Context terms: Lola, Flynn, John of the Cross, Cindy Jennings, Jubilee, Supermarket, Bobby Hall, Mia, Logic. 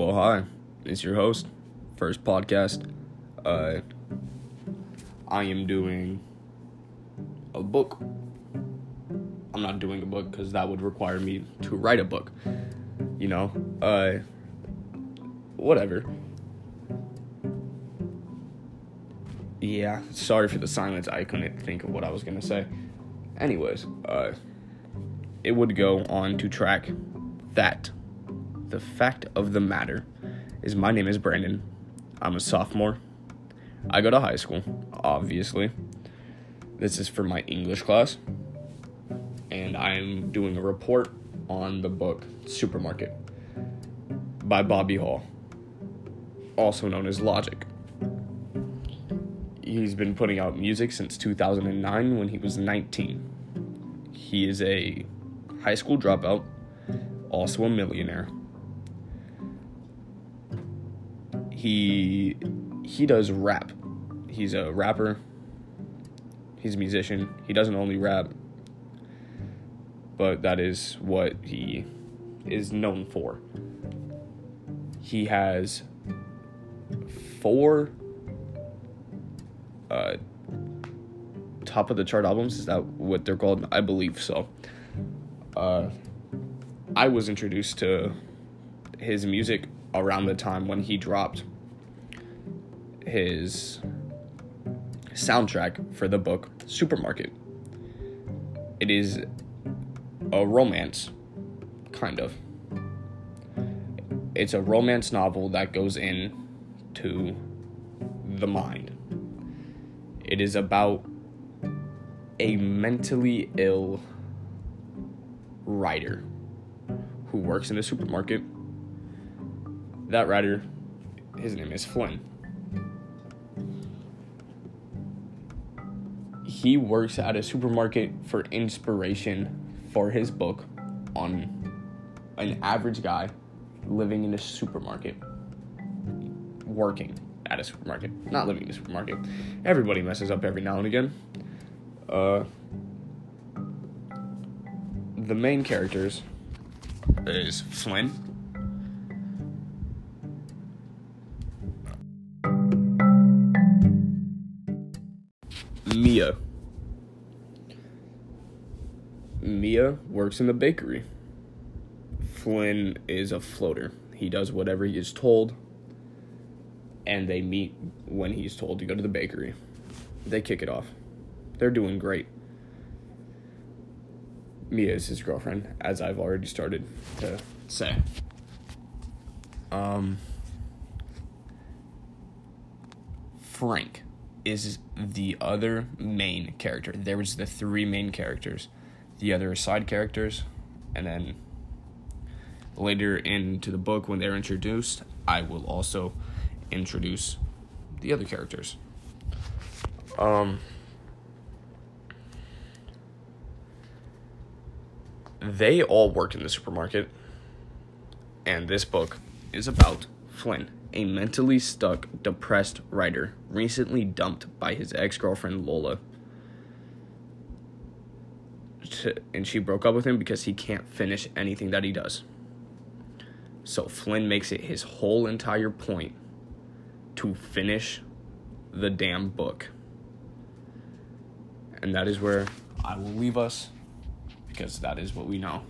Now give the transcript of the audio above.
Well, hi, it's your host, first podcast. I am doing a book. I'm not doing a book because that would require me to write a book, you know, whatever. Yeah, sorry for the silence, I couldn't think of what I was going to say. Anyways, it would go on to track that. The fact of the matter is my name is Brandon. I'm a sophomore. I go to high school, obviously. This is for my English class. And I'm doing a report on the book Supermarket by Bobby Hall, also known as Logic. He's been putting out music since 2009 when he was 19. He is a high school dropout, also a millionaire. He does rap. He's a rapper. He's a musician. He doesn't only rap, but that is what he is known for. He has 4 top of the chart albums. Is that what they're called? I believe so. I was introduced to his music around the time when he dropped his soundtrack for the book Supermarket. It is a romance, kind of. It's a romance novel that goes in to the mind. It is about a mentally ill writer who works in a supermarket. That writer, his name is Flynn. He works at a supermarket for inspiration for his book on an average guy living in a supermarket, working at a supermarket, not living in a supermarket. Everybody messes up every now and again. The main characters is Flynn. Mia works in the bakery. Flynn is a floater. He does whatever he is told, and they meet when he's told to go to the bakery. They kick it off. They're doing great. Mia is his girlfriend, as I've already started to say. Frank is the other main character. There was the 3 main characters. The other side characters, and then later into the book when they're introduced, I will also introduce the other characters. They all work in the supermarket, and this book is about Flynn, a mentally stuck, depressed writer recently dumped by his ex-girlfriend Lola. And she broke up with him because he can't finish anything that he does. So Flynn makes it his whole entire point to finish the damn book. And that is where I will leave us, because that is what we know.